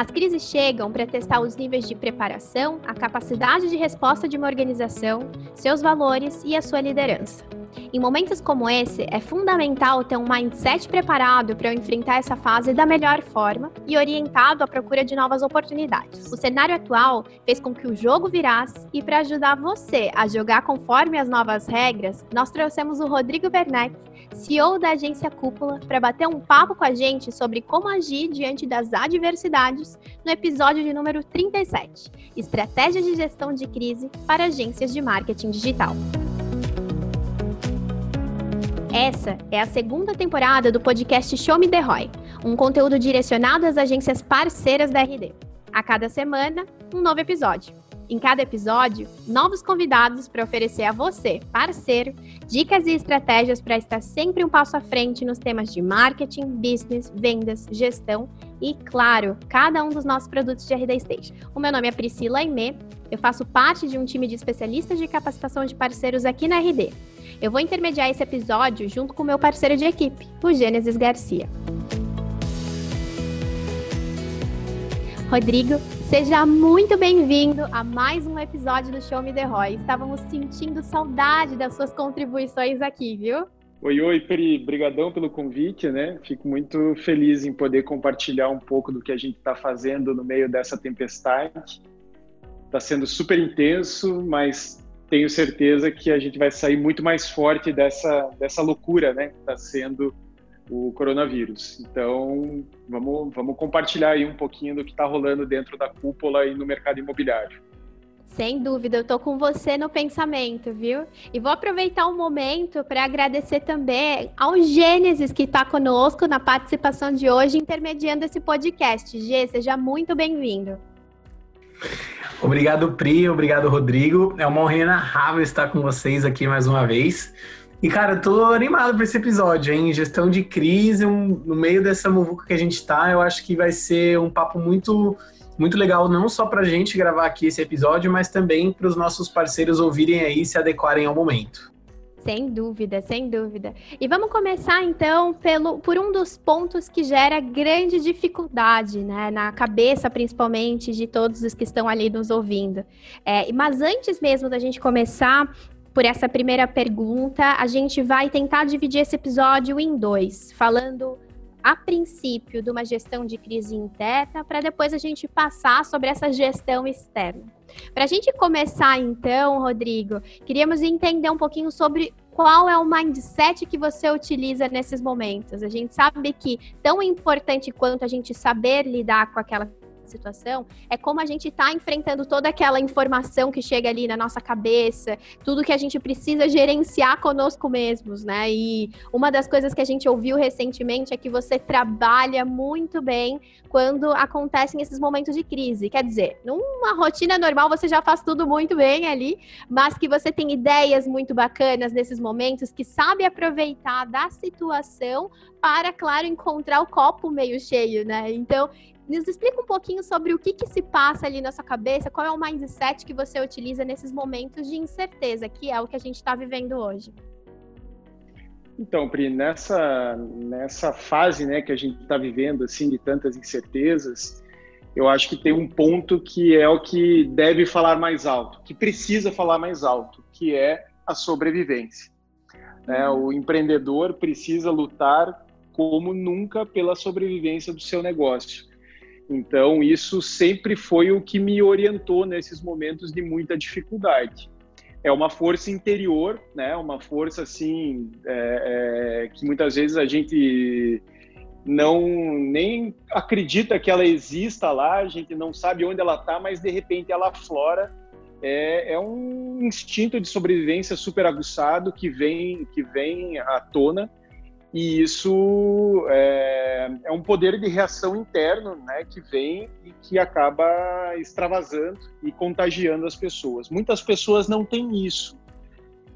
As crises chegam para testar os níveis de preparação, a capacidade de resposta de uma organização, seus valores e a sua liderança. Em momentos como esse, é fundamental ter um mindset preparado para enfrentar essa fase da melhor forma e orientado à procura de novas oportunidades. O cenário atual fez com que o jogo virasse e, para ajudar você a jogar conforme as novas regras, nós trouxemos o Rodrigo Werneck, CEO da Agência Cúpula, para bater um papo com a gente sobre como agir diante das adversidades no episódio de número 37, Estratégias de Gestão de Crise para Agências de Marketing Digital. Essa é a segunda temporada do podcast Show Me The ROI, um conteúdo direcionado às agências parceiras da RD. A cada semana, um novo episódio. Em cada episódio, novos convidados para oferecer a você, parceiro, dicas e estratégias para estar sempre um passo à frente nos temas de marketing, business, vendas, gestão e, claro, cada um dos nossos produtos de RD Station. O meu nome é Priscila Aimé, eu faço parte de um time de especialistas de capacitação de parceiros aqui na RD. Eu vou intermediar esse episódio junto com o meu parceiro de equipe, o Gênesis Garcia. Rodrigo, seja muito bem-vindo a mais um episódio do Show Me The ROI. Estávamos sentindo saudade das suas contribuições aqui, viu? Oi, Pri. Obrigadão pelo convite, né? Fico muito feliz em poder compartilhar um pouco do que a gente está fazendo no meio dessa tempestade. Está sendo super intenso, mas tenho certeza que a gente vai sair muito mais forte dessa loucura, né, que está sendo o coronavírus. Então, vamos compartilhar aí um pouquinho do que está rolando dentro da cúpula e no mercado imobiliário. Sem dúvida, eu estou com você no pensamento, viu? E vou aproveitar o momento para agradecer também ao Gênesis, que está conosco na participação de hoje, intermediando esse podcast. Gê, seja muito bem-vindo. Obrigado, Pri. Obrigado, Rodrigo. É uma honra inenarrável estar com vocês aqui mais uma vez. E, cara, eu tô animado para esse episódio, hein? Gestão de crise, no meio dessa muvuca que a gente tá, eu acho que vai ser um papo muito, muito legal, não só pra gente gravar aqui esse episódio, mas também para os nossos parceiros ouvirem aí e se adequarem ao momento. Sem dúvida, sem dúvida. E vamos começar, então, por um dos pontos que gera grande dificuldade, né? Na cabeça, principalmente, de todos os que estão ali nos ouvindo. Mas antes mesmo da gente começar por essa primeira pergunta, a gente vai tentar dividir esse episódio em dois, falando a princípio de uma gestão de crise interna, para depois a gente passar sobre essa gestão externa. Para a gente começar então, Rodrigo, queríamos entender um pouquinho sobre qual é o mindset que você utiliza nesses momentos. A gente sabe que tão importante quanto a gente saber lidar com aquela situação, é como a gente está enfrentando toda aquela informação que chega ali na nossa cabeça, tudo que a gente precisa gerenciar conosco mesmos, né? E uma das coisas que a gente ouviu recentemente é que você trabalha muito bem quando acontecem esses momentos de crise. Quer dizer, numa rotina normal você já faz tudo muito bem ali, mas que você tem ideias muito bacanas nesses momentos, que sabe aproveitar da situação para, claro, encontrar o copo meio cheio, né? Então, nos explica um pouquinho sobre o que se passa ali na sua cabeça, qual é o mindset que você utiliza nesses momentos de incerteza, que é o que a gente está vivendo hoje. Então, Pri, nessa fase, né, que a gente está vivendo, assim, de tantas incertezas, eu acho que tem um ponto que é o que deve falar mais alto, que precisa falar mais alto, que é a sobrevivência. Né? O empreendedor precisa lutar como nunca pela sobrevivência do seu negócio. Então, isso sempre foi o que me orientou nesses momentos de muita dificuldade. É uma força interior, né? Uma força assim que muitas vezes a gente nem acredita que ela exista lá, a gente não sabe onde ela está, mas de repente ela aflora. É um instinto de sobrevivência super aguçado que vem à tona. E isso é um poder de reação interno, né, que vem e que acaba extravasando e contagiando as pessoas. Muitas pessoas não têm isso.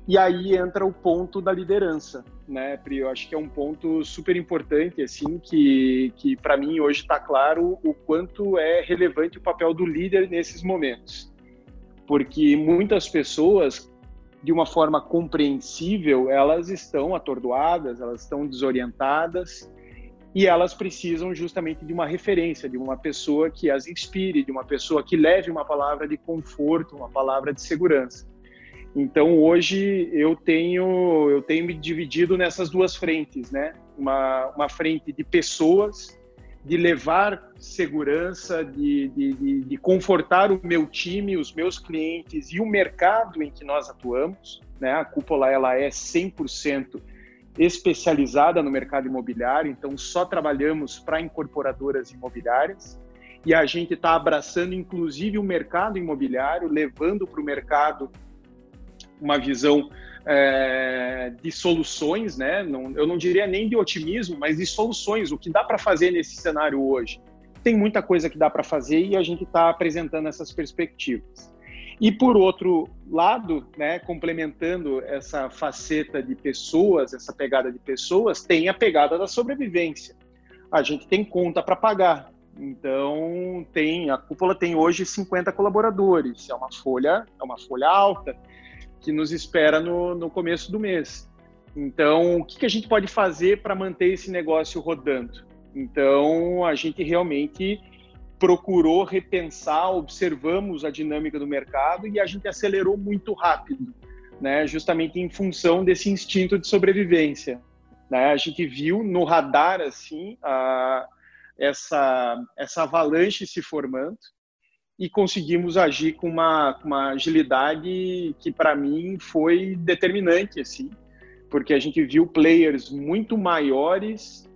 E aí entra o ponto da liderança, né, Pri? Eu acho que é um ponto super importante, assim, que para mim hoje está claro o quanto é relevante o papel do líder nesses momentos. Porque muitas pessoas, de uma forma compreensível, elas estão atordoadas, elas estão desorientadas e elas precisam justamente de uma referência, de uma pessoa que as inspire, de uma pessoa que leve uma palavra de conforto, uma palavra de segurança. Então, hoje, eu tenho me dividido nessas duas frentes, né? Uma frente de pessoas, de levar segurança, de confortar o meu time, os meus clientes e o mercado em que nós atuamos, né? A Cúpula, ela é 100% especializada no mercado imobiliário, então só trabalhamos para incorporadoras imobiliárias e a gente está abraçando inclusive o mercado imobiliário, levando para o mercado uma visão de soluções, né? Não, eu não diria nem de otimismo, mas de soluções, o que dá para fazer nesse cenário hoje. Tem muita coisa que dá para fazer e a gente está apresentando essas perspectivas. E por outro lado, né, complementando essa faceta de pessoas, essa pegada de pessoas, tem a pegada da sobrevivência. A gente tem conta para pagar, então a Cúpula tem hoje 50 colaboradores, é uma folha alta que nos espera no começo do mês. Então, o que a gente pode fazer para manter esse negócio rodando? Então, a gente realmente procurou repensar, observamos a dinâmica do mercado e a gente acelerou muito rápido, né? Justamente em função desse instinto de sobrevivência, né? A gente viu no radar assim essa avalanche se formando e conseguimos agir com uma agilidade que para mim foi determinante, assim, porque a gente viu players muito maiores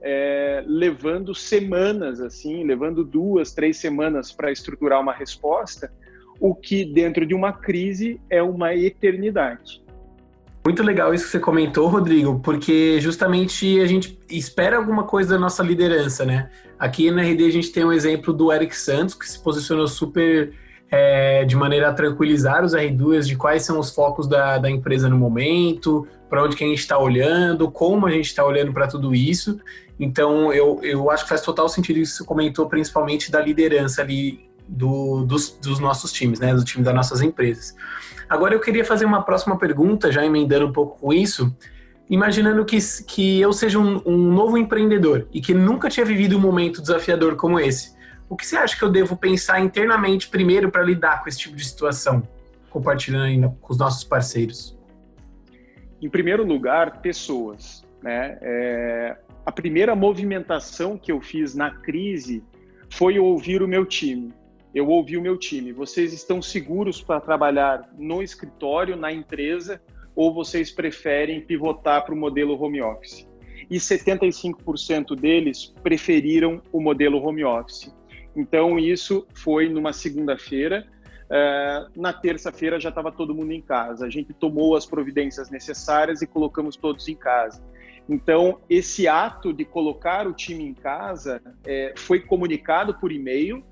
levando semanas, assim, levando 2-3 semanas para estruturar uma resposta, o que dentro de uma crise é uma eternidade. Muito legal isso que você comentou, Rodrigo, porque justamente a gente espera alguma coisa da nossa liderança, né? Aqui na RD a gente tem um exemplo do Eric Santos, que se posicionou super... de maneira a tranquilizar os R2 de quais são os focos da empresa no momento, para onde que a gente está olhando, como a gente está olhando para tudo isso. Então, eu acho que faz total sentido isso que você comentou, principalmente da liderança ali dos nossos times, né? Do time das nossas empresas. Agora, eu queria fazer uma próxima pergunta, já emendando um pouco com isso, imaginando que eu seja um novo empreendedor e que nunca tinha vivido um momento desafiador como esse. O que você acha que eu devo pensar internamente primeiro para lidar com esse tipo de situação, compartilhando ainda com os nossos parceiros? Em primeiro lugar, pessoas, né? A primeira movimentação que eu fiz na crise foi ouvir o meu time. Eu ouvi o meu time. Vocês estão seguros para trabalhar no escritório, na empresa, ou vocês preferem pivotar para o modelo home office? E 75% deles preferiram o modelo home office. Então, isso foi numa segunda-feira. Na terça-feira, já estava todo mundo em casa. A gente tomou as providências necessárias e colocamos todos em casa. Então, esse ato de colocar o time em casa foi comunicado por e-mail,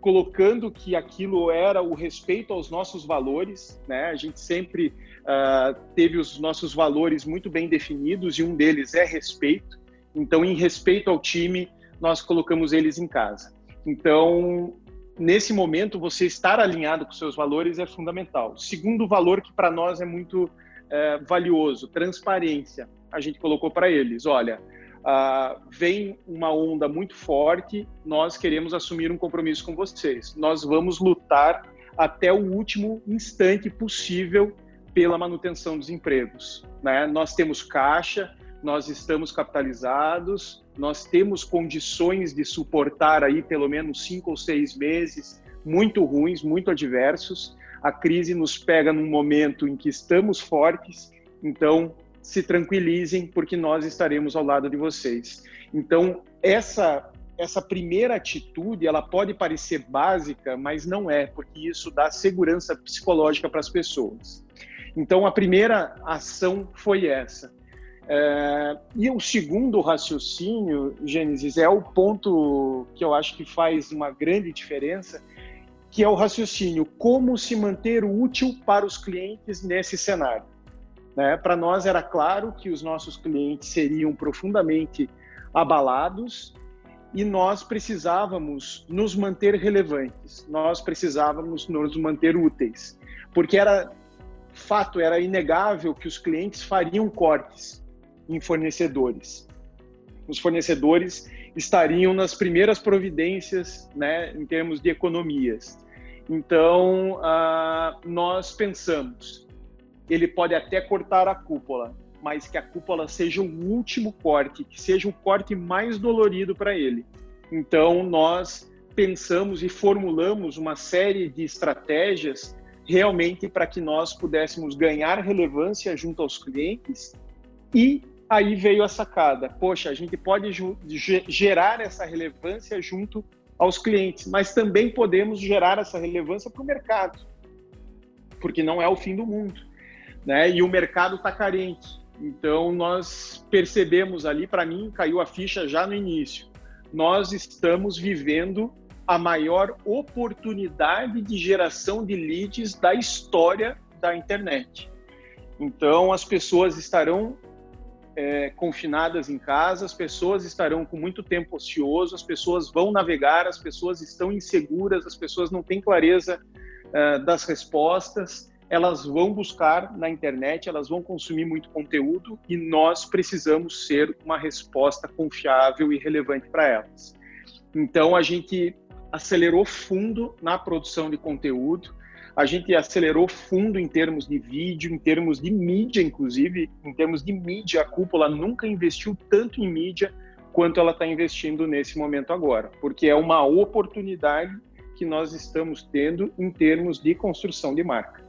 colocando que aquilo era o respeito aos nossos valores, né? A gente sempre teve os nossos valores muito bem definidos e um deles é respeito. Então, em respeito ao time, nós colocamos eles em casa. Então, nesse momento, você estar alinhado com seus valores é fundamental. Segundo valor que para nós é muito valioso, transparência. A gente colocou para eles, olha, vem uma onda muito forte, nós queremos assumir um compromisso com vocês. Nós vamos lutar até o último instante possível pela manutenção dos empregos, né? Nós temos caixa, nós estamos capitalizados, nós temos condições de suportar aí pelo menos 5 ou 6 meses muito ruins, muito adversos. A crise nos pega num momento em que estamos fortes, então se tranquilizem porque nós estaremos ao lado de vocês. Então, essa primeira atitude, ela pode parecer básica, mas não é, porque isso dá segurança psicológica para as pessoas. Então, a primeira ação foi essa. E o segundo raciocínio, Gênesis, é o ponto que eu acho que faz uma grande diferença, que é o raciocínio, como se manter útil para os clientes nesse cenário, né? Para nós era claro que os nossos clientes seriam profundamente abalados e nós precisávamos nos manter relevantes, nós precisávamos nos manter úteis, porque era inegável que os clientes fariam cortes em fornecedores. os fornecedores estariam nas primeiras providências, né, em termos de economias. Então, nós pensamos, ele pode até cortar a cúpula, mas que a cúpula seja o último corte, que seja o corte mais dolorido para ele. Então, nós pensamos e formulamos uma série de estratégias realmente para que nós pudéssemos ganhar relevância junto aos clientes. E aí veio a sacada, poxa, a gente pode gerar essa relevância junto aos clientes, mas também podemos gerar essa relevância para o mercado, porque não é o fim do mundo, né? E o mercado está carente. Então, nós percebemos ali, para mim, caiu a ficha já no início. Nós estamos vivendo a maior oportunidade de geração de leads da história da internet. Então, as pessoas estarão confinadas em casa, as pessoas estarão com muito tempo ocioso, as pessoas vão navegar, as pessoas estão inseguras, as pessoas não têm clareza das respostas, elas vão buscar na internet, elas vão consumir muito conteúdo e nós precisamos ser uma resposta confiável e relevante para elas. Então, a gente acelerou fundo na produção de conteúdo, a gente acelerou fundo em termos de vídeo, em termos de mídia, inclusive, em termos de mídia, a Cúpula nunca investiu tanto em mídia quanto ela está investindo nesse momento agora, porque é uma oportunidade que nós estamos tendo em termos de construção de marca.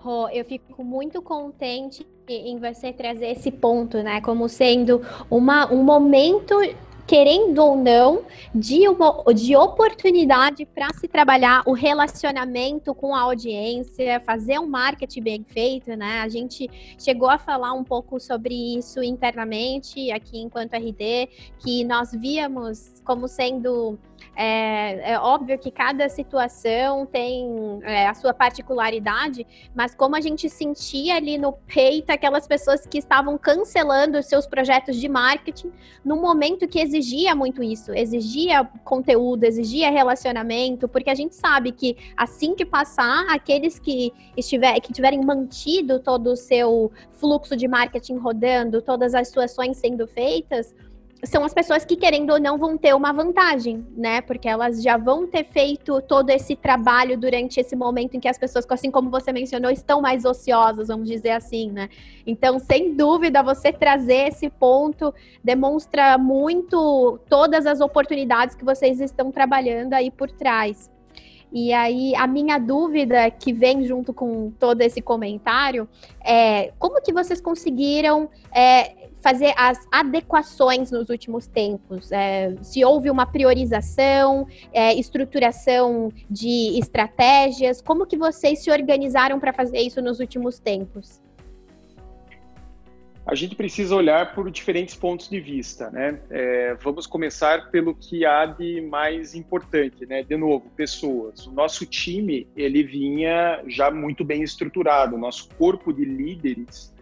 Rô, eu fico muito contente em você trazer esse ponto, né, como sendo um momento, querendo ou não, de oportunidade para se trabalhar o relacionamento com a audiência, fazer um marketing bem feito, né? A gente chegou a falar um pouco sobre isso internamente, aqui enquanto RD, que nós víamos como sendo... É óbvio que cada situação tem a sua particularidade, mas como a gente sentia ali no peito aquelas pessoas que estavam cancelando os seus projetos de marketing num momento que exigia muito isso, exigia conteúdo, exigia relacionamento, porque a gente sabe que assim que passar, aqueles que tiverem mantido todo o seu fluxo de marketing rodando, todas as suas ações sendo feitas, são as pessoas que, querendo ou não, vão ter uma vantagem, né? Porque elas já vão ter feito todo esse trabalho durante esse momento em que as pessoas, assim como você mencionou, estão mais ociosas, vamos dizer assim, né? Então, sem dúvida, você trazer esse ponto demonstra muito todas as oportunidades que vocês estão trabalhando aí por trás. E aí, a minha dúvida que vem junto com todo esse comentário é como que vocês conseguiram... fazer as adequações nos últimos tempos, se houve uma priorização, estruturação de estratégias, como que vocês se organizaram para fazer isso nos últimos tempos? A gente precisa olhar por diferentes pontos de vista, né? Vamos começar pelo que há de mais importante, né? De novo, pessoas. O nosso time, ele vinha já muito bem estruturado, o nosso corpo de líderes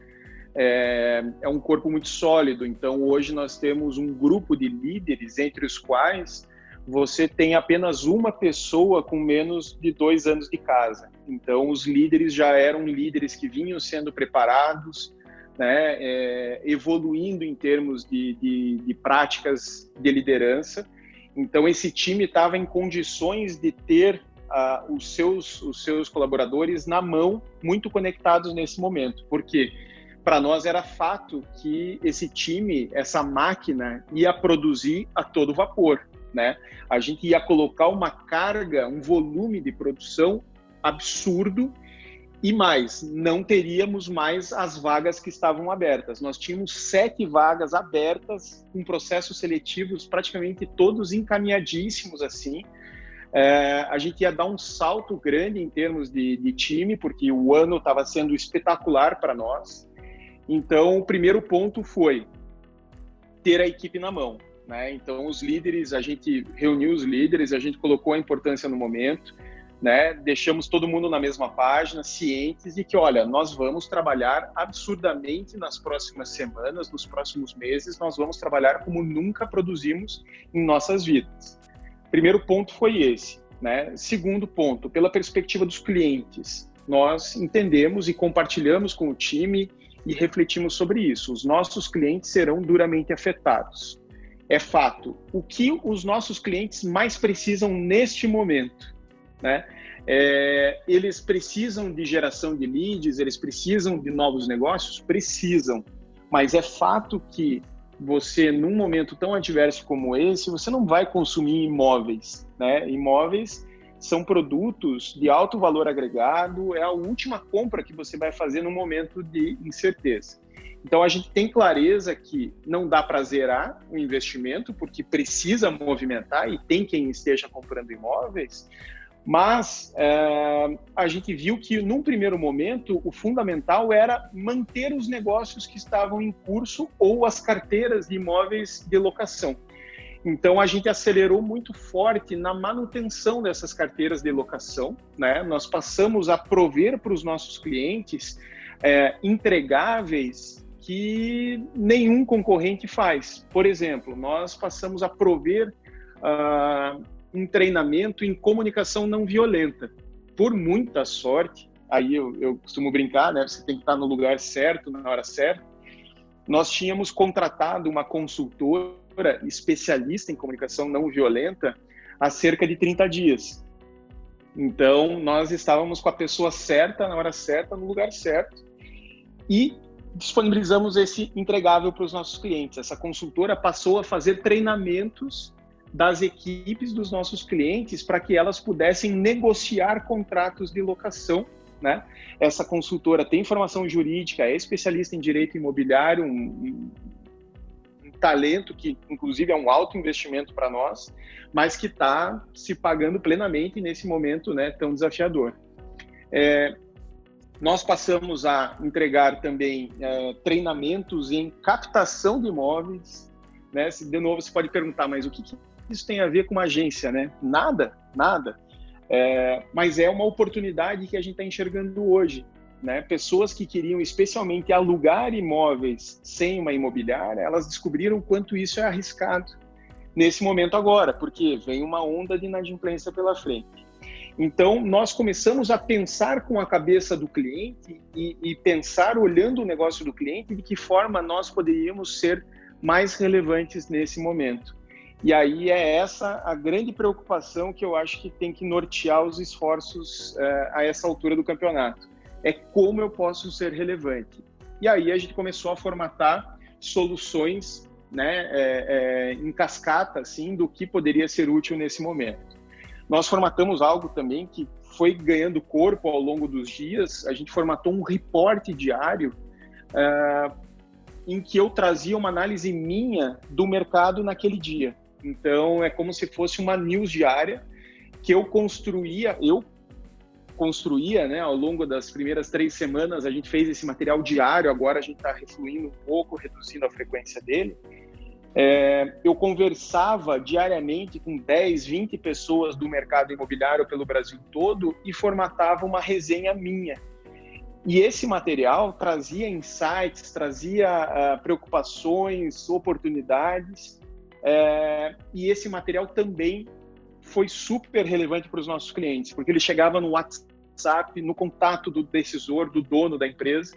é um corpo muito sólido, então hoje nós temos um grupo de líderes entre os quais você tem apenas uma pessoa com menos de 2 anos de casa. Então os líderes já eram líderes que vinham sendo preparados, né, evoluindo em termos de práticas de liderança. Então esse time estava em condições de ter os seus colaboradores na mão, muito conectados nesse momento, porque para nós era fato que esse time, essa máquina, ia produzir a todo vapor, né? A gente ia colocar uma carga, um volume de produção absurdo e mais, não teríamos mais as vagas que estavam abertas. Nós tínhamos 7 vagas abertas, com processos seletivos praticamente todos encaminhadíssimos, assim. A gente ia dar um salto grande em termos de time, porque o ano estava sendo espetacular para nós. Então, o primeiro ponto foi ter a equipe na mão, né? Então, os líderes, a gente reuniu os líderes, a gente colocou a importância no momento, né? Deixamos todo mundo na mesma página, cientes de que, olha, nós vamos trabalhar absurdamente nas próximas semanas, nos próximos meses, nós vamos trabalhar como nunca produzimos em nossas vidas. Primeiro ponto foi esse, né? Segundo ponto, pela perspectiva dos clientes, nós entendemos e compartilhamos com o time e refletimos sobre isso. Os nossos clientes serão duramente afetados. É fato. O que os nossos clientes mais precisam neste momento, né? Eles precisam de geração de leads, eles precisam de novos negócios? Precisam. Mas é fato que você, num momento tão adverso como esse, você não vai consumir imóveis, né? Imóveis são produtos de alto valor agregado, é a última compra que você vai fazer num momento de incerteza. Então, a gente tem clareza que não dá para zerar o investimento, porque precisa movimentar e tem quem esteja comprando imóveis, mas a gente viu que, num primeiro momento, o fundamental era manter os negócios que estavam em curso ou as carteiras de imóveis de locação. Então, a gente acelerou muito forte na manutenção dessas carteiras de locação, né? Nós passamos a prover para os nossos clientes entregáveis que nenhum concorrente faz. Por exemplo, nós passamos a prover um treinamento em comunicação não violenta. Por muita sorte, aí eu costumo brincar, né? Você tem que estar no lugar certo, na hora certa. Nós tínhamos contratado uma consultora especialista em comunicação não violenta há cerca de 30 dias. Então, nós estávamos com a pessoa certa, na hora certa, no lugar certo, e disponibilizamos esse entregável para os nossos clientes. Essa consultora passou a fazer treinamentos das equipes dos nossos clientes para que elas pudessem negociar contratos de locação, né? Essa consultora tem formação jurídica, é especialista em direito imobiliário, talento que, inclusive, é um alto investimento para nós, mas que está se pagando plenamente nesse momento, né, tão desafiador. Nós passamos a entregar também treinamentos em captação de imóveis, né? De novo, você pode perguntar, mas o que isso tem a ver com uma agência, né? Nada, nada. Mas é uma oportunidade que a gente está enxergando hoje. Né? Pessoas que queriam especialmente alugar imóveis sem uma imobiliária, elas descobriram o quanto isso é arriscado nesse momento agora, porque vem uma onda de inadimplência pela frente. Então, nós começamos a pensar com a cabeça do cliente e pensar olhando o negócio do cliente de que forma nós poderíamos ser mais relevantes nesse momento. E aí é essa a grande preocupação que eu acho que tem que nortear os esforços a essa altura do campeonato. É como eu posso ser relevante. E aí a gente começou a formatar soluções, né, em cascata, assim, do que poderia ser útil nesse momento. Nós formatamos algo também que foi ganhando corpo ao longo dos dias. A gente formatou um reporte diário em que eu trazia uma análise minha do mercado naquele dia. Então, é como se fosse uma news diária que eu construía, né, ao longo das primeiras 3 semanas, a gente fez esse material diário, agora a gente está refluindo um pouco, reduzindo a frequência dele. Eu conversava diariamente com 10, 20 pessoas do mercado imobiliário pelo Brasil todo e formatava uma resenha minha. E esse material trazia insights, trazia preocupações, oportunidades, e esse material também foi super relevante para os nossos clientes, porque ele chegava no WhatsApp, no contato do decisor, do dono da empresa.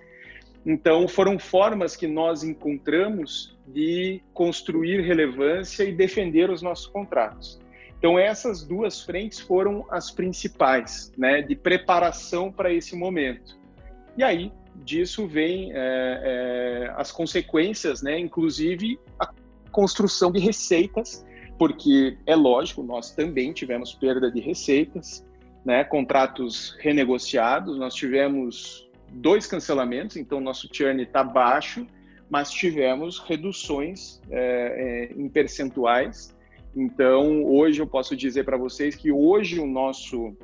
Então, foram formas que nós encontramos de construir relevância e defender os nossos contratos. Então, essas duas frentes foram as principais, né, de preparação para esse momento. E aí, disso vem as consequências, né, inclusive a construção de receitas, porque é lógico, nós também tivemos perda de receitas, né? Contratos renegociados, nós tivemos 2 cancelamentos, então nosso churn está baixo, mas tivemos reduções em percentuais. Então, hoje eu posso dizer para vocês que hoje o nosso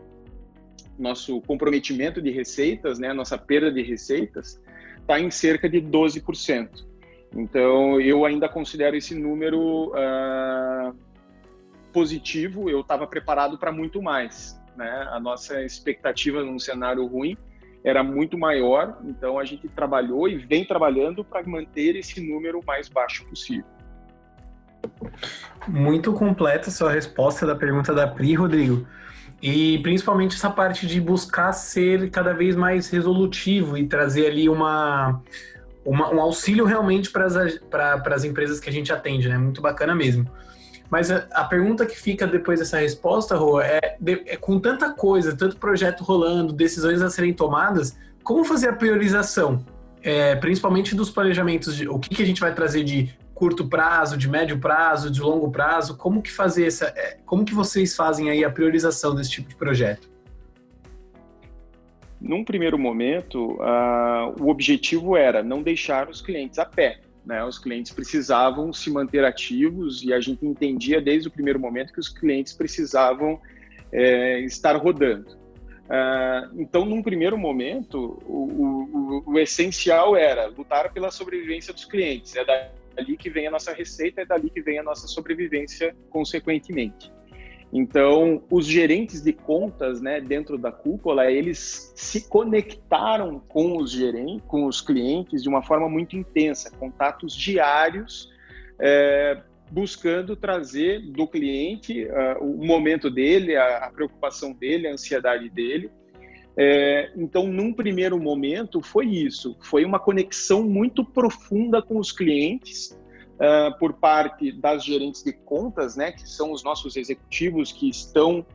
comprometimento de receitas, né? Nossa perda de receitas está em cerca de 12%. Então, eu ainda considero esse número positivo, eu estava preparado para muito mais, né? A nossa expectativa num cenário ruim era muito maior, então a gente trabalhou e vem trabalhando para manter esse número o mais baixo possível. Muito completa a sua resposta da pergunta da Pri, Rodrigo. E principalmente essa parte de buscar ser cada vez mais resolutivo e trazer ali uma... um auxílio realmente para as empresas que a gente atende, né? Muito bacana mesmo. Mas a pergunta que fica depois dessa resposta, Rô, é com tanta coisa, tanto projeto rolando, decisões a serem tomadas, como fazer a priorização? Principalmente dos planejamentos, o que a gente vai trazer de curto prazo, de médio prazo, de longo prazo, como que vocês fazem aí a priorização desse tipo de projeto? Num primeiro momento, o objetivo era não deixar os clientes a pé, né? Os clientes precisavam se manter ativos e a gente entendia desde o primeiro momento que os clientes precisavam estar rodando. Então, num primeiro momento, o essencial era lutar pela sobrevivência dos clientes. É dali que vem a nossa receita, é dali que vem a nossa sobrevivência, consequentemente. Então, os gerentes de contas, né, dentro da cúpula, eles se conectaram com os clientes de uma forma muito intensa, contatos diários, buscando trazer do cliente o momento dele, a preocupação dele, a ansiedade dele. Então, num primeiro momento, foi isso. Foi uma conexão muito profunda com os clientes, por parte das gerentes de contas, né, que são os nossos executivos que estão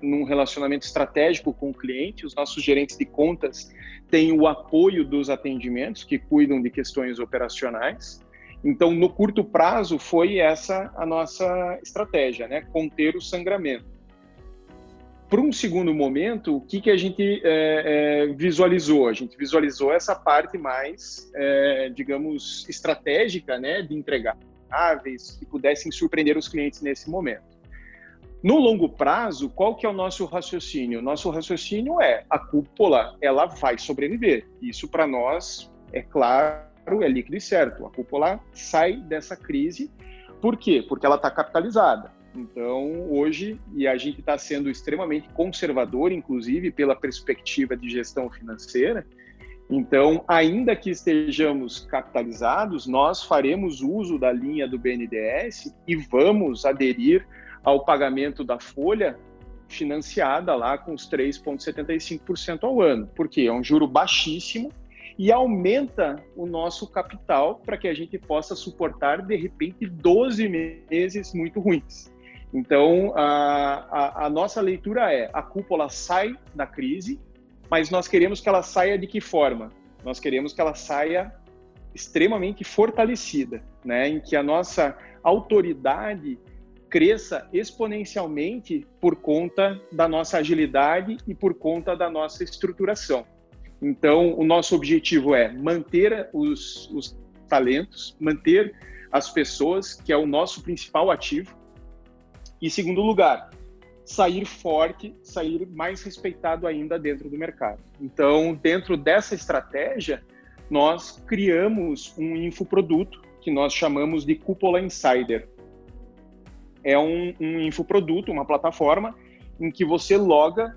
num relacionamento estratégico com o cliente. Os nossos gerentes de contas têm o apoio dos atendimentos, que cuidam de questões operacionais. Então, no curto prazo, foi essa a nossa estratégia, né, conter o sangramento. Para um segundo momento, o que a gente visualizou? A gente visualizou essa parte mais, digamos, estratégica, né, de entregáveis que pudessem surpreender os clientes nesse momento. No longo prazo, qual que é o nosso raciocínio? O nosso raciocínio é a cúpula, ela vai sobreviver. Isso para nós é claro, é líquido e certo. A cúpula sai dessa crise. Por quê? Porque ela está capitalizada. Então, hoje, e a gente está sendo extremamente conservador, inclusive pela perspectiva de gestão financeira, então, ainda que estejamos capitalizados, nós faremos uso da linha do BNDES e vamos aderir ao pagamento da folha financiada lá com os 3,75% ao ano, porque é um juro baixíssimo e aumenta o nosso capital para que a gente possa suportar, de repente, 12 meses muito ruins. Então, a nossa leitura é, a cúpula sai da crise, mas nós queremos que ela saia de que forma? Nós queremos que ela saia extremamente fortalecida, né? Em que a nossa autoridade cresça exponencialmente por conta da nossa agilidade e por conta da nossa estruturação. Então, o nosso objetivo é manter os talentos, manter as pessoas, que é o nosso principal ativo. E, segundo lugar, sair forte, sair mais respeitado ainda dentro do mercado. Então, dentro dessa estratégia, nós criamos um infoproduto que nós chamamos de Cúpula Insider. É um infoproduto, uma plataforma em que você loga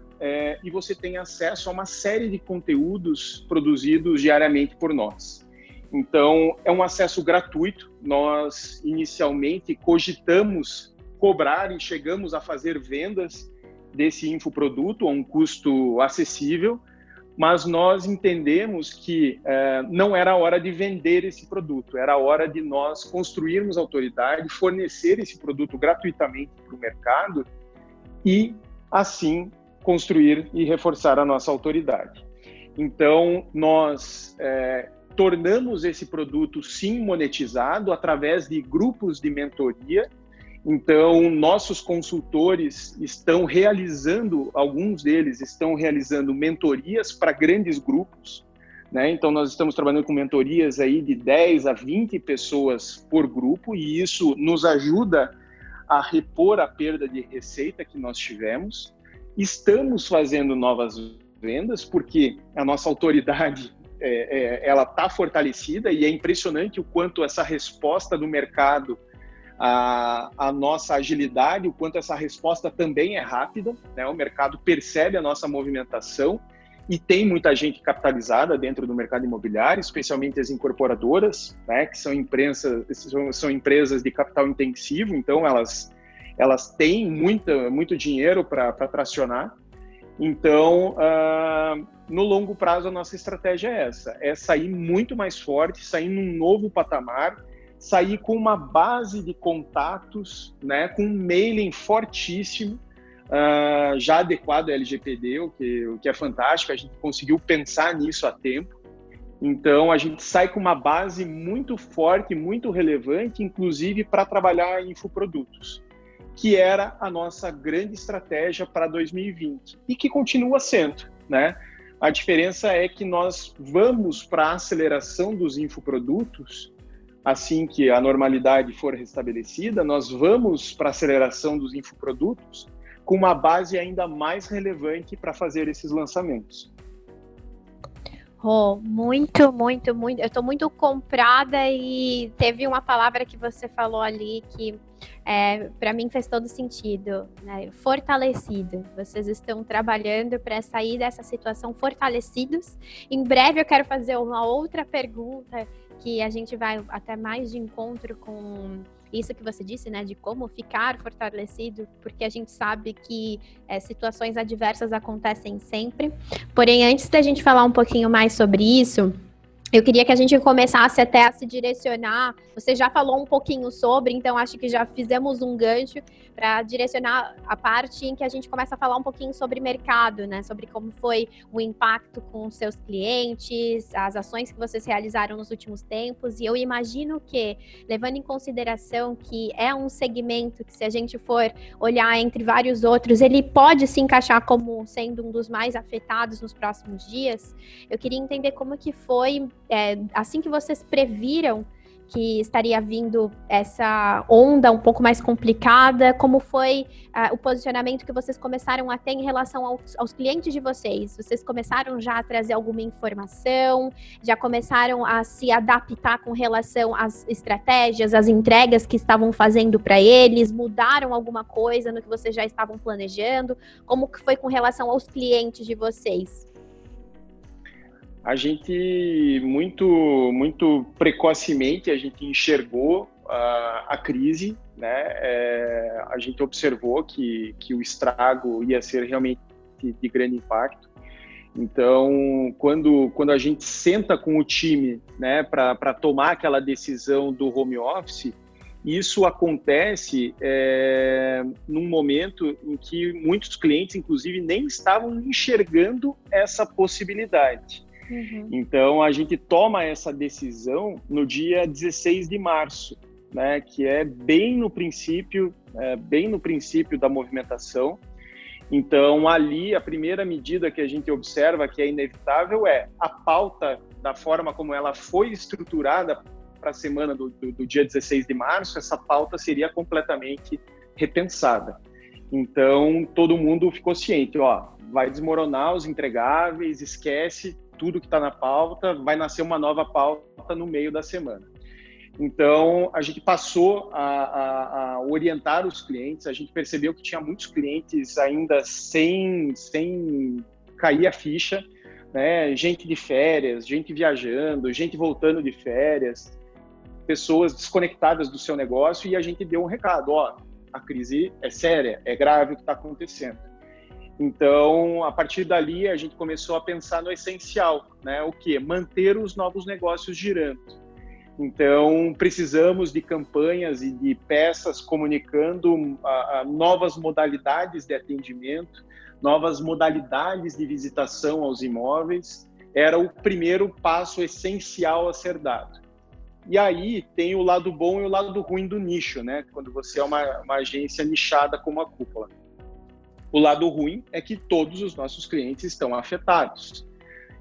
e você tem acesso a uma série de conteúdos produzidos diariamente por nós. Então, é um acesso gratuito. Nós, inicialmente, cogitamos cobrar e chegamos a fazer vendas desse infoproduto a um custo acessível, mas nós entendemos que não era a hora de vender esse produto, era a hora de nós construirmos autoridade, fornecer esse produto gratuitamente para o mercado e, assim, construir e reforçar a nossa autoridade. Então, nós tornamos esse produto, sim, monetizado através de grupos de mentoria. Então, nossos consultores alguns deles estão realizando mentorias para grandes grupos, né? Então, nós estamos trabalhando com mentorias aí de 10 a 20 pessoas por grupo e isso nos ajuda a repor a perda de receita que nós tivemos. Estamos fazendo novas vendas porque a nossa autoridade ela está fortalecida e é impressionante o quanto essa resposta do mercado, a nossa agilidade, o quanto essa resposta também é rápida, né? O mercado percebe a nossa movimentação e tem muita gente capitalizada dentro do mercado imobiliário, especialmente as incorporadoras, né? Que são empresas de capital intensivo, então elas têm muito dinheiro para tracionar Então, no longo prazo, a nossa estratégia é essa. É sair muito mais forte, sair num novo patamar, sair com uma base de contatos, né, com um mailing fortíssimo, já adequado ao LGPD, o que é fantástico. A gente conseguiu pensar nisso a tempo. Então, a gente sai com uma base muito forte, muito relevante, inclusive para trabalhar em infoprodutos, que era a nossa grande estratégia para 2020 e que continua sendo, né? A diferença é que nós vamos para a aceleração dos infoprodutos. Assim que a normalidade for restabelecida, nós vamos para a aceleração dos infoprodutos com uma base ainda mais relevante para fazer esses lançamentos. Oh, muito. Eu estou muito comprada e teve uma palavra que você falou ali que para mim fez todo sentido, né? Fortalecido. Vocês estão trabalhando para sair dessa situação fortalecidos. Em breve eu quero fazer uma outra pergunta que a gente vai até mais de encontro com isso que você disse, né, de como ficar fortalecido, porque a gente sabe que situações adversas acontecem sempre. Porém, antes da gente falar um pouquinho mais sobre isso, eu queria que a gente começasse até a se direcionar. Você já falou um pouquinho sobre, então acho que já fizemos um gancho para direcionar a parte em que a gente começa a falar um pouquinho sobre mercado, né? Sobre como foi o impacto com os seus clientes, as ações que vocês realizaram nos últimos tempos. E eu imagino que, levando em consideração que é um segmento que, se a gente for olhar entre vários outros, ele pode se encaixar como sendo um dos mais afetados nos próximos dias. Eu queria entender como que foi... assim que vocês previram que estaria vindo essa onda um pouco mais complicada, como foi o posicionamento que vocês começaram a ter em relação aos clientes de vocês? Vocês começaram já a trazer alguma informação? Já começaram a se adaptar com relação às estratégias, às entregas que estavam fazendo para eles? Mudaram alguma coisa no que vocês já estavam planejando? Como que foi com relação aos clientes de vocês? A gente, muito precocemente, a gente enxergou a crise, né? A gente observou que o estrago ia ser realmente de grande impacto. Então, quando a gente senta com o time, né, para tomar aquela decisão do home office, isso acontece num momento em que muitos clientes, inclusive, nem estavam enxergando essa possibilidade. Uhum. Então, a gente toma essa decisão no dia 16 de março, né, que é bem no princípio da movimentação. Então, ali, a primeira medida que a gente observa que é inevitável é a pauta, da forma como ela foi estruturada para a semana do dia 16 de março, essa pauta seria completamente repensada. Então, todo mundo ficou ciente, ó, vai desmoronar os entregáveis, esquece tudo que está na pauta, vai nascer uma nova pauta no meio da semana. Então, a gente passou a orientar os clientes, a gente percebeu que tinha muitos clientes ainda sem cair a ficha, né? Gente de férias, gente viajando, gente voltando de férias, pessoas desconectadas do seu negócio, e a gente deu um recado, ó, a crise é séria, é grave o que está acontecendo. Então, a partir dali, a gente começou a pensar no essencial, né? O quê? Manter os novos negócios girando. Então, precisamos de campanhas e de peças comunicando novas modalidades de atendimento, novas modalidades de visitação aos imóveis. Era o primeiro passo essencial a ser dado. E aí, tem o lado bom e o lado ruim do nicho, né? Quando você é uma agência nichada como a Cúpula. O lado ruim é que todos os nossos clientes estão afetados.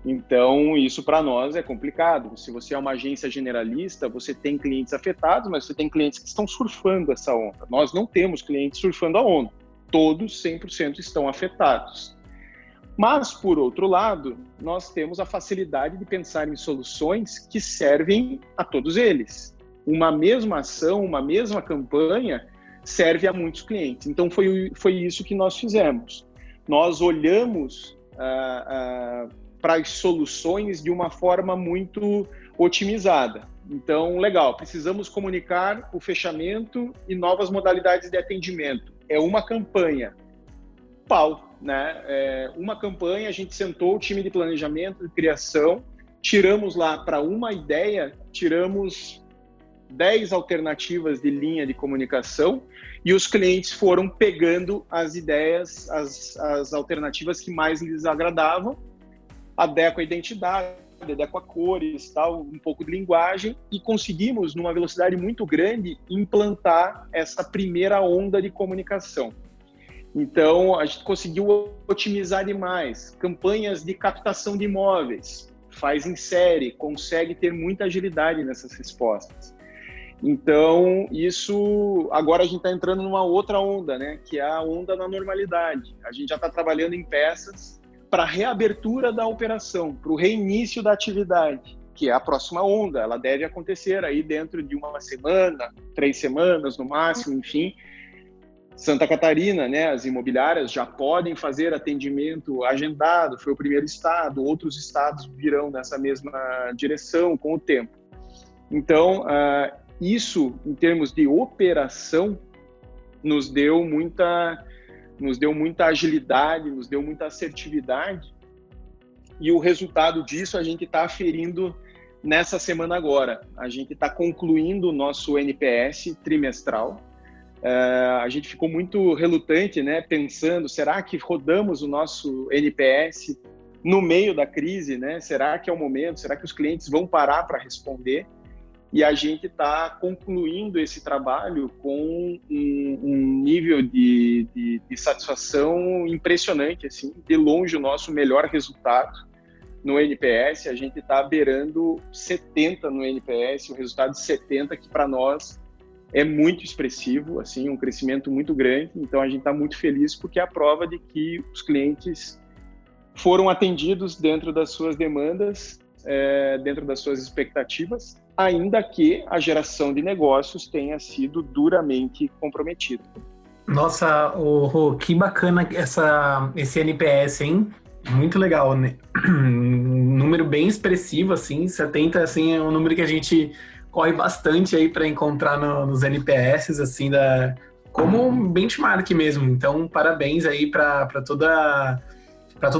Então, isso para nós é complicado. Se você é uma agência generalista, você tem clientes afetados, mas você tem clientes que estão surfando essa onda. Nós não temos clientes surfando a onda. Todos, 100%, estão afetados. Mas, por outro lado, nós temos a facilidade de pensar em soluções que servem a todos eles. Uma mesma ação, uma mesma campanha serve a muitos clientes. Então, foi isso que nós fizemos. Nós olhamos para as soluções de uma forma muito otimizada. Então, legal, precisamos comunicar o fechamento e novas modalidades de atendimento. É uma campanha. né? Uma campanha, a gente sentou o time de planejamento, de criação, tiramos lá para uma ideia, tiramos 10 alternativas de linha de comunicação e os clientes foram pegando as ideias, as alternativas que mais lhes agradavam, adequa a identidade, adequa a cores, tal, um pouco de linguagem, e conseguimos, numa velocidade muito grande, implantar essa primeira onda de comunicação. Então, a gente conseguiu otimizar demais. Campanhas de captação de imóveis, faz em série, consegue ter muita agilidade nessas respostas. Então, isso... Agora a gente está entrando numa outra onda, né? Que é a onda da normalidade. A gente já está trabalhando em peças para a reabertura da operação, para o reinício da atividade, que é a próxima onda. Ela deve acontecer aí dentro de uma semana, 3 semanas no máximo, enfim... Santa Catarina, né, as imobiliárias já podem fazer atendimento agendado, foi o primeiro estado, outros estados virão nessa mesma direção com o tempo. Então, isso, em termos de operação, nos deu muita agilidade, nos deu muita assertividade, e o resultado disso a gente está aferindo nessa semana agora. A gente está concluindo o nosso NPS trimestral. A gente ficou muito relutante, né, pensando, será que rodamos o nosso NPS no meio da crise, né? Será que é o momento? Será que os clientes vão parar para responder? E a gente está concluindo esse trabalho com um nível de satisfação impressionante, assim, de longe o nosso melhor resultado no NPS. A gente está beirando 70 no NPS, o resultado de 70 que para nós é muito expressivo, assim, um crescimento muito grande. Então a gente está muito feliz porque é a prova de que os clientes foram atendidos dentro das suas demandas, dentro das suas expectativas, ainda que a geração de negócios tenha sido duramente comprometida. Nossa, que bacana esse NPS, hein? Muito legal, né? Um número bem expressivo, assim, 70, assim, é um número que a gente corre bastante aí para encontrar nos NPS, assim, como um benchmark mesmo. Então, parabéns aí para toda a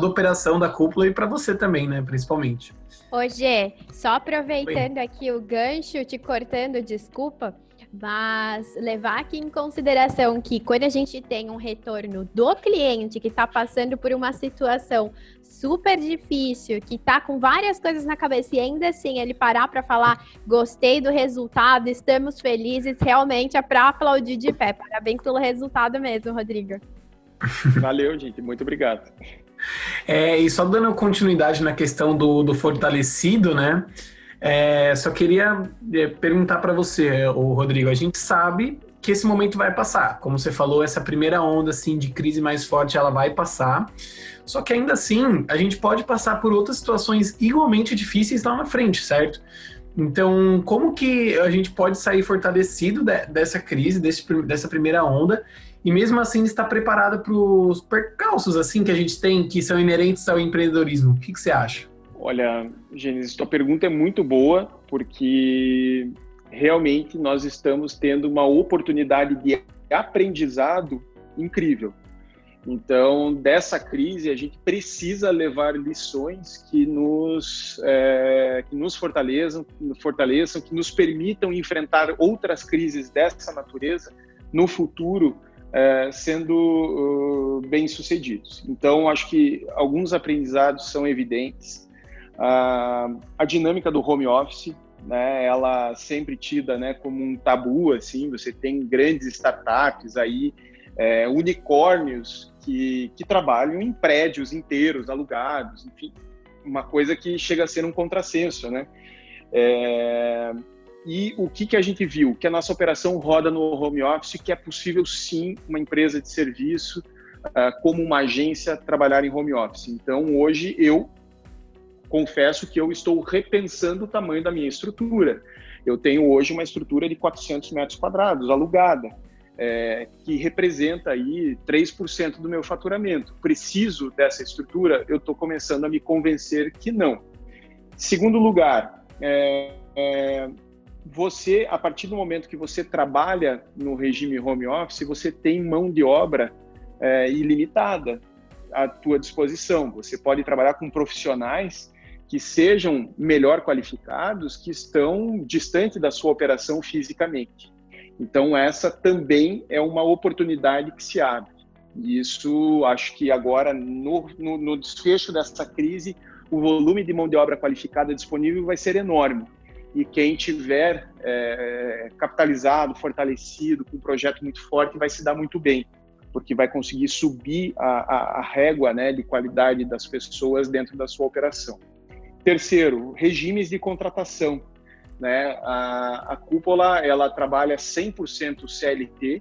operação da Cúpula e para você também, né, principalmente. Ô, Gê, só aproveitando aqui o gancho, te cortando, desculpa, mas levar aqui em consideração que quando a gente tem um retorno do cliente que está passando por uma situação super difícil, que está com várias coisas na cabeça e ainda assim ele parar para falar, gostei do resultado, estamos felizes, realmente é para aplaudir de pé. Parabéns pelo resultado mesmo, Rodrigo. Valeu, gente, muito obrigado. E só dando continuidade na questão do fortalecido, né? Só queria perguntar para você, Rodrigo, a gente sabe que esse momento vai passar, como você falou, essa primeira onda assim, de crise mais forte, ela vai passar, só que ainda assim, a gente pode passar por outras situações igualmente difíceis lá na frente, certo? Então, como que a gente pode sair fortalecido dessa crise, dessa primeira onda, e mesmo assim estar preparado para os percalços assim, que a gente tem, que são inerentes ao empreendedorismo? O que você acha? Olha, Gênesis, tua pergunta é muito boa, porque realmente nós estamos tendo uma oportunidade de aprendizado incrível. Então, dessa crise, a gente precisa levar lições que nos fortaleçam, que nos permitam enfrentar outras crises dessa natureza no futuro, sendo bem-sucedidos. Então, acho que alguns aprendizados são evidentes. A dinâmica do home office, né, ela sempre tida, né, como um tabu, assim, você tem grandes startups aí, unicórnios que trabalham em prédios inteiros, alugados, enfim, uma coisa que chega a ser um contrassenso, né? E o que a gente viu? Que a nossa operação roda no home office, que é possível sim uma empresa de serviço, como uma agência, trabalhar em home office. Então hoje eu confesso que eu estou repensando o tamanho da minha estrutura. Eu tenho hoje uma estrutura de 400 metros quadrados, alugada, que representa aí 3% do meu faturamento. Preciso dessa estrutura? Eu estou começando a me convencer que não. Segundo lugar, você, a partir do momento que você trabalha no regime home office, você tem mão de obra ilimitada. à tua disposição. Você pode trabalhar com profissionais que sejam melhor qualificados, que estão distante da sua operação fisicamente. Então, essa também é uma oportunidade que se abre. E isso, acho que agora, no desfecho dessa crise, o volume de mão de obra qualificada disponível vai ser enorme. E quem tiver capitalizado, fortalecido, com um projeto muito forte, vai se dar muito bem, porque vai conseguir subir a régua, né, de qualidade das pessoas dentro da sua operação. Terceiro, regimes de contratação, né? A Cúpula, ela trabalha 100% CLT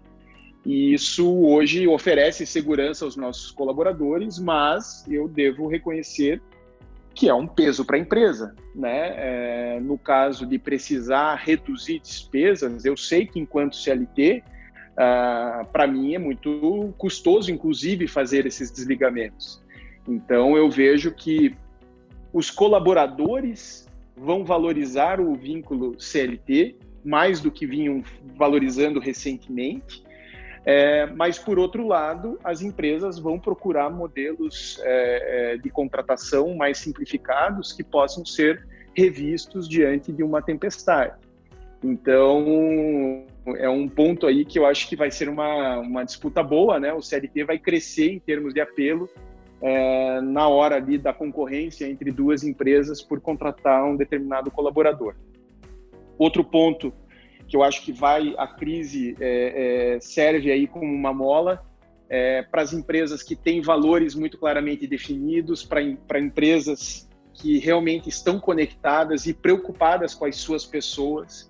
e isso hoje oferece segurança aos nossos colaboradores, mas eu devo reconhecer que é um peso para a empresa, né? No caso de precisar reduzir despesas, eu sei que enquanto CLT, para mim é muito custoso, inclusive, fazer esses desligamentos. Então, eu vejo que os colaboradores vão valorizar o vínculo CLT mais do que vinham valorizando recentemente, mas, por outro lado, as empresas vão procurar modelos de contratação mais simplificados que possam ser revistos diante de uma tempestade. Então, é um ponto aí que eu acho que vai ser uma disputa boa, né? O CLT vai crescer em termos de apelo, na hora ali da concorrência entre duas empresas por contratar um determinado colaborador. Outro ponto que eu acho que a crise serve aí como uma mola para as empresas que têm valores muito claramente definidos, para empresas que realmente estão conectadas e preocupadas com as suas pessoas,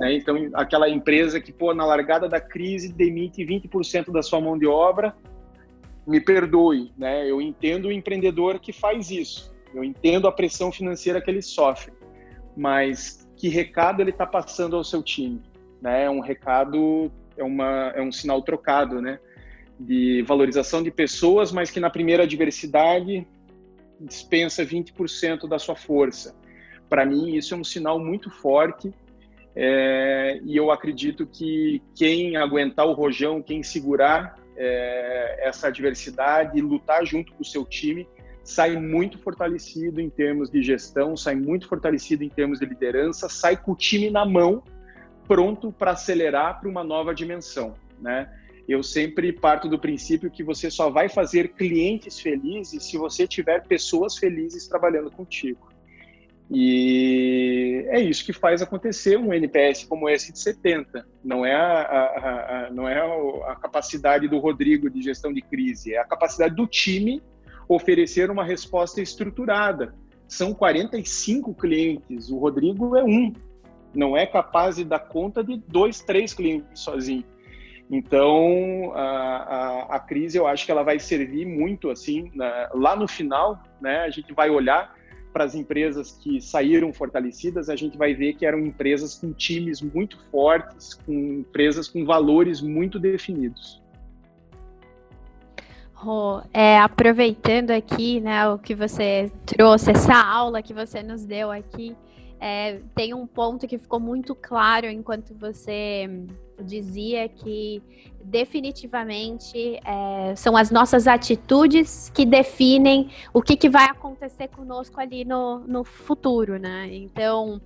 né? Então, aquela empresa que, na largada da crise, demite 20% da sua mão de obra, me perdoe, né? Eu entendo o empreendedor que faz isso, eu entendo a pressão financeira que ele sofre, mas que recado ele está passando ao seu time, né? É um recado, é um sinal trocado, né? De valorização de pessoas, mas que na primeira adversidade dispensa 20% da sua força. Para mim, isso é um sinal muito forte, e eu acredito que quem aguentar o rojão, quem segurar essa adversidade e lutar junto com o seu time, sai muito fortalecido em termos de gestão, sai muito fortalecido em termos de liderança, sai com o time na mão, pronto para acelerar para uma nova dimensão, né? Eu sempre parto do princípio que você só vai fazer clientes felizes se você tiver pessoas felizes trabalhando contigo. E é isso que faz acontecer um NPS como esse de 70. Não é a capacidade do Rodrigo de gestão de crise, é a capacidade do time oferecer uma resposta estruturada. São 45 clientes, o Rodrigo é um. Não é capaz de dar conta de 2, 3 clientes sozinho. Então, a crise, eu acho que ela vai servir muito assim, lá no final, né? A gente vai olhar para as empresas que saíram fortalecidas, a gente vai ver que eram empresas com times muito fortes, com empresas com valores muito definidos. Rô, aproveitando aqui, né, o que você trouxe, essa aula que você nos deu aqui, tem um ponto que ficou muito claro enquanto você dizia que definitivamente são as nossas atitudes que definem o que vai acontecer conosco ali no futuro, né? Então,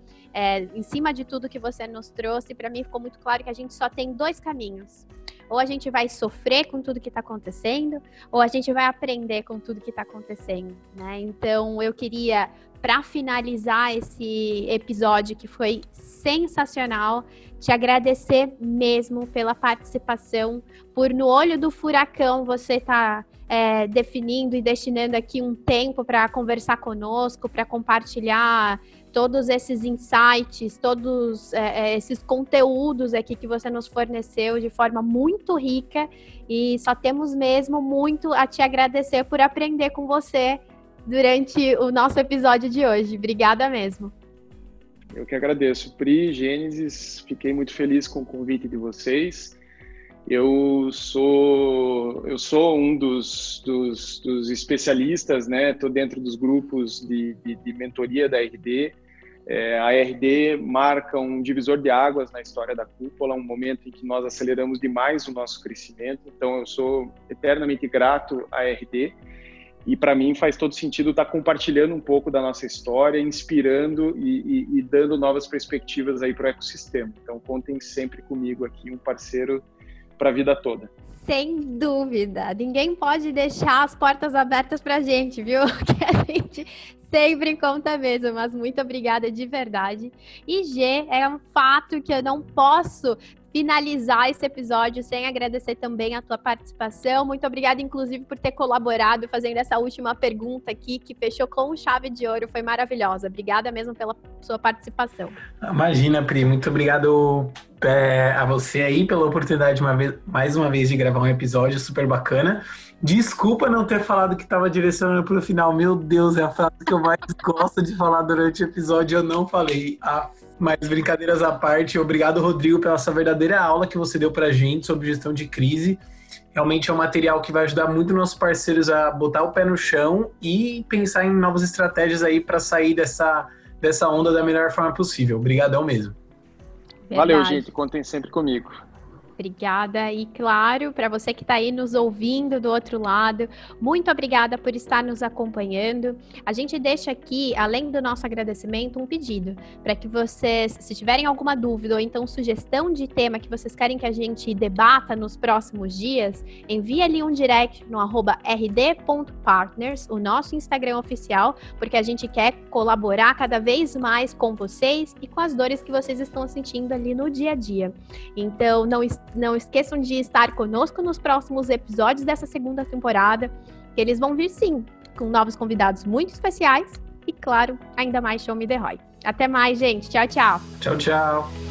em cima de tudo que você nos trouxe, para mim ficou muito claro que a gente só tem 2 caminhos. Ou a gente vai sofrer com tudo que está acontecendo, ou a gente vai aprender com tudo que está acontecendo, né? Então, eu queria, para finalizar esse episódio que foi sensacional, te agradecer mesmo pela participação, por no olho do furacão você estar definindo e destinando aqui um tempo para conversar conosco, para compartilhar todos esses insights, todos esses conteúdos aqui que você nos forneceu de forma muito rica, e só temos mesmo muito a te agradecer por aprender com você durante o nosso episódio de hoje. Obrigada mesmo. Eu que agradeço, Pri, Gênesis, fiquei muito feliz com o convite de vocês. Eu sou um dos especialistas, né? Estou dentro dos grupos de mentoria da RD, A RD marca um divisor de águas na história da Cúpula, um momento em que nós aceleramos demais o nosso crescimento, então eu sou eternamente grato à RD e para mim faz todo sentido estar compartilhando um pouco da nossa história, inspirando e dando novas perspectivas aí para o ecossistema. Então contem sempre comigo aqui, um parceiro para a vida toda. Sem dúvida, ninguém pode deixar as portas abertas para a gente, viu? Que a gente sempre conta mesmo, mas muito obrigada de verdade. E Gê, é um fato que eu não posso finalizar esse episódio sem agradecer também a tua participação. Muito obrigada, inclusive, por ter colaborado fazendo essa última pergunta aqui, que fechou com chave de ouro, foi maravilhosa. Obrigada mesmo pela sua participação. Imagina, Pri, muito obrigado a você aí pela oportunidade mais uma vez de gravar um episódio super bacana. Desculpa não ter falado que estava direcionando para o final. Meu Deus, é a frase que eu mais gosto de falar durante o episódio, eu não falei. Mas brincadeiras à parte, obrigado, Rodrigo, pela essa verdadeira aula que você deu pra gente sobre gestão de crise. Realmente é um material que vai ajudar muito nossos parceiros a botar o pé no chão e pensar em novas estratégias aí para sair dessa onda da melhor forma possível. Obrigadão mesmo. Verdade. Valeu, gente. Contem sempre comigo. Obrigada. E claro, para você que está aí nos ouvindo do outro lado, muito obrigada por estar nos acompanhando. A gente deixa aqui, além do nosso agradecimento, um pedido para que vocês, se tiverem alguma dúvida ou então sugestão de tema que vocês querem que a gente debata nos próximos dias, envie ali um direct no @rd.partners, o nosso Instagram oficial, porque a gente quer colaborar cada vez mais com vocês e com as dores que vocês estão sentindo ali no dia a dia. Então, não esqueçam de estar conosco nos próximos episódios dessa segunda temporada, que eles vão vir sim, com novos convidados muito especiais e, claro, ainda mais Show Me The ROI. Até mais, gente. Tchau, tchau. Tchau, tchau.